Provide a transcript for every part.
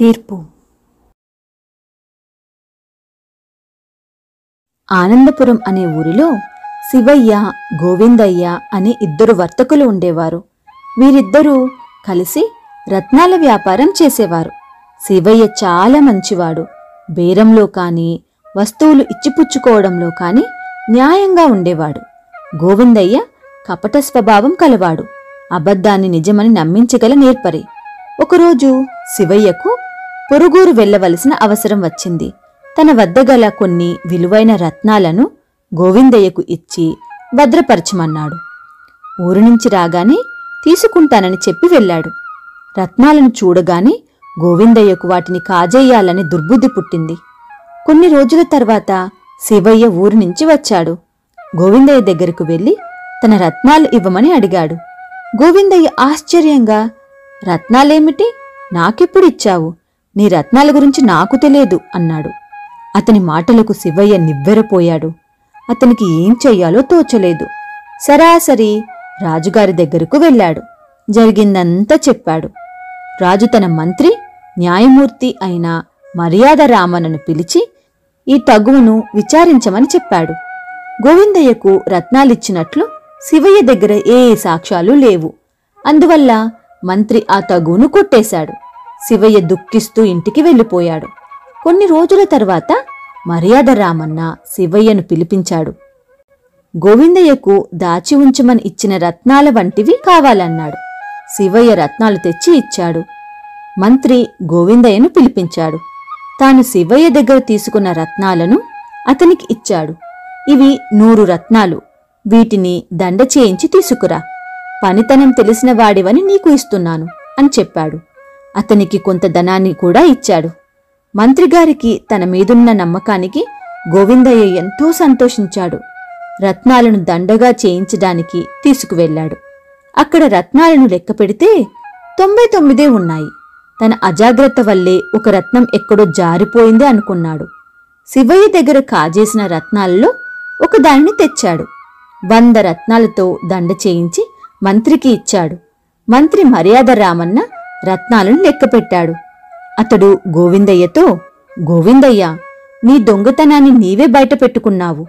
తీర్పు. ఆనందపురం అనే ఊరిలో శివయ్య, గోవిందయ్య అనే ఇద్దరు వర్తకులు ఉండేవారు. వీరిద్దరూ కలిసి రత్నాల వ్యాపారం చేసేవారు. శివయ్య చాలా మంచివాడు. బేరంలో కానీ, వస్తువులు ఇచ్చిపుచ్చుకోవడంలో కానీ న్యాయంగా ఉండేవాడు. గోవిందయ్య కపట స్వభావం కలవాడు. అబద్ధాన్ని నిజమని నమ్మించగల నేర్పరి. ఒకరోజు శివయ్యకు పొరుగురు వెళ్లవలసిన అవసరం వచ్చింది. తన వద్ద గల కొన్ని విలువైన రత్నాలను గోవిందయ్యకు ఇచ్చి భద్రపరచమన్నాడు. ఊరి నుంచి రాగానే తీసుకుంటానని చెప్పి వెళ్లాడు. రత్నాలను చూడగానే గోవిందయ్యకు వాటిని కాజేయాలని దుర్బుద్ధి పుట్టింది. కొన్ని రోజుల తర్వాత శివయ్య ఊరి నుంచి వచ్చాడు. గోవిందయ్య దగ్గరకు వెళ్లి తన రత్నాలు ఇవ్వమని అడిగాడు. గోవిందయ్య ఆశ్చర్యంగా, రత్నాలేమిటి, నాకెప్పుడిచ్చావు, నీ రత్నాల గురించి నాకు తెలియదు అన్నాడు. అతని మాటలకు శివయ్య నివ్వెరపోయాడు. అతనికి ఏం చెయ్యాలో తోచలేదు. సరాసరి రాజుగారి దగ్గరకు వెళ్లాడు. జరిగిందంతా చెప్పాడు. రాజు తన మంత్రి న్యాయమూర్తి అయిన మర్యాదరామనను పిలిచి ఈ తగువును విచారించమని చెప్పాడు. గోవిందయ్యకు రత్నాలిచ్చినట్లు శివయ్య దగ్గర ఏ సాక్ష్యాలు లేవు. అందువల్ల మంత్రి ఆ తగువును కొట్టేశాడు. శివయ్య దుఃఖిస్తూ ఇంటికి వెళ్ళిపోయాడు. కొన్ని రోజుల తర్వాత మర్యాదరామన్న శివయ్యను పిలిపించాడు. గోవిందయ్యకు దాచి ఉంచమని ఇచ్చిన రత్నాల వంటివి కావాలన్నాడు. శివయ్య రత్నాలు తెచ్చి ఇచ్చాడు. మంత్రి గోవిందయ్యను పిలిపించాడు. తాను శివయ్య దగ్గర తీసుకున్న రత్నాలను అతనికి ఇచ్చాడు. ఇవి 100 రత్నాలు, వీటిని దండ చేయించి తీసుకురా, పనితనం తెలిసిన వాడివని నీకు ఇస్తున్నాను అని చెప్పాడు. అతనికి కొంత ధనాన్ని కూడా ఇచ్చాడు. మంత్రిగారికి తన మీదున్న నమ్మకానికి గోవిందయ్య ఎంతో సంతోషించాడు. రత్నాలను దండగా చేయించడానికి తీసుకువెళ్లాడు. అక్కడ రత్నాలను లెక్క పెడితే 99 ఉన్నాయి. తన అజాగ్రత్త వల్లే ఒక రత్నం ఎక్కడో జారిపోయింది అనుకున్నాడు. శివయ్య దగ్గర కాజేసిన రత్నాలలో ఒక దానిని తెచ్చాడు. 100 రత్నాలతో దండ చేయించి మంత్రికి ఇచ్చాడు. మంత్రి మర్యాదరామన్న రత్నాలను లెక్కపెట్టాడు. అతడు గోవిందయ్యతో, గోవిందయ్య, నీ దొంగతనాన్ని నీవే బయటపెట్టుకున్నావు.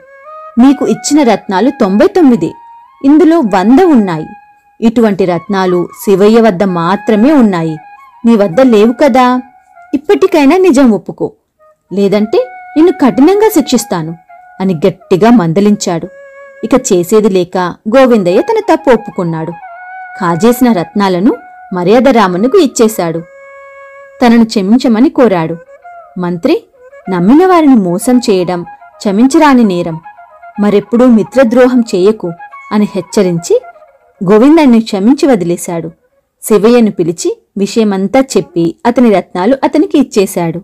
నీకు ఇచ్చిన రత్నాలు 99, ఇందులో 100 ఉన్నాయి. ఇటువంటి రత్నాలు శివయ్య వద్ద మాత్రమే ఉన్నాయి, నీ వద్ద లేవు కదా. ఇప్పటికైనా నిజం ఒప్పుకో, లేదంటే నిన్ను కఠినంగా శిక్షిస్తాను అని గట్టిగా మందలించాడు. ఇక చేసేది లేక గోవిందయ్య తన తప్పు ఒప్పుకున్నాడు. కాజేసిన రత్నాలను మర్యాదరామన్కు ఇచ్చేశాడు. తనను క్షమించమని కోరాడు. మంత్రి, నమ్మిన వారిని మోసం చేయడం క్షమించరాని నేరం, మరెప్పుడూ మిత్రద్రోహం చేయకు అని హెచ్చరించి గోవిందయ్యను క్షమించి వదిలేశాడు. శివయ్యను పిలిచి విషయమంతా చెప్పి అతని రత్నాలు అతనికి ఇచ్చేశాడు.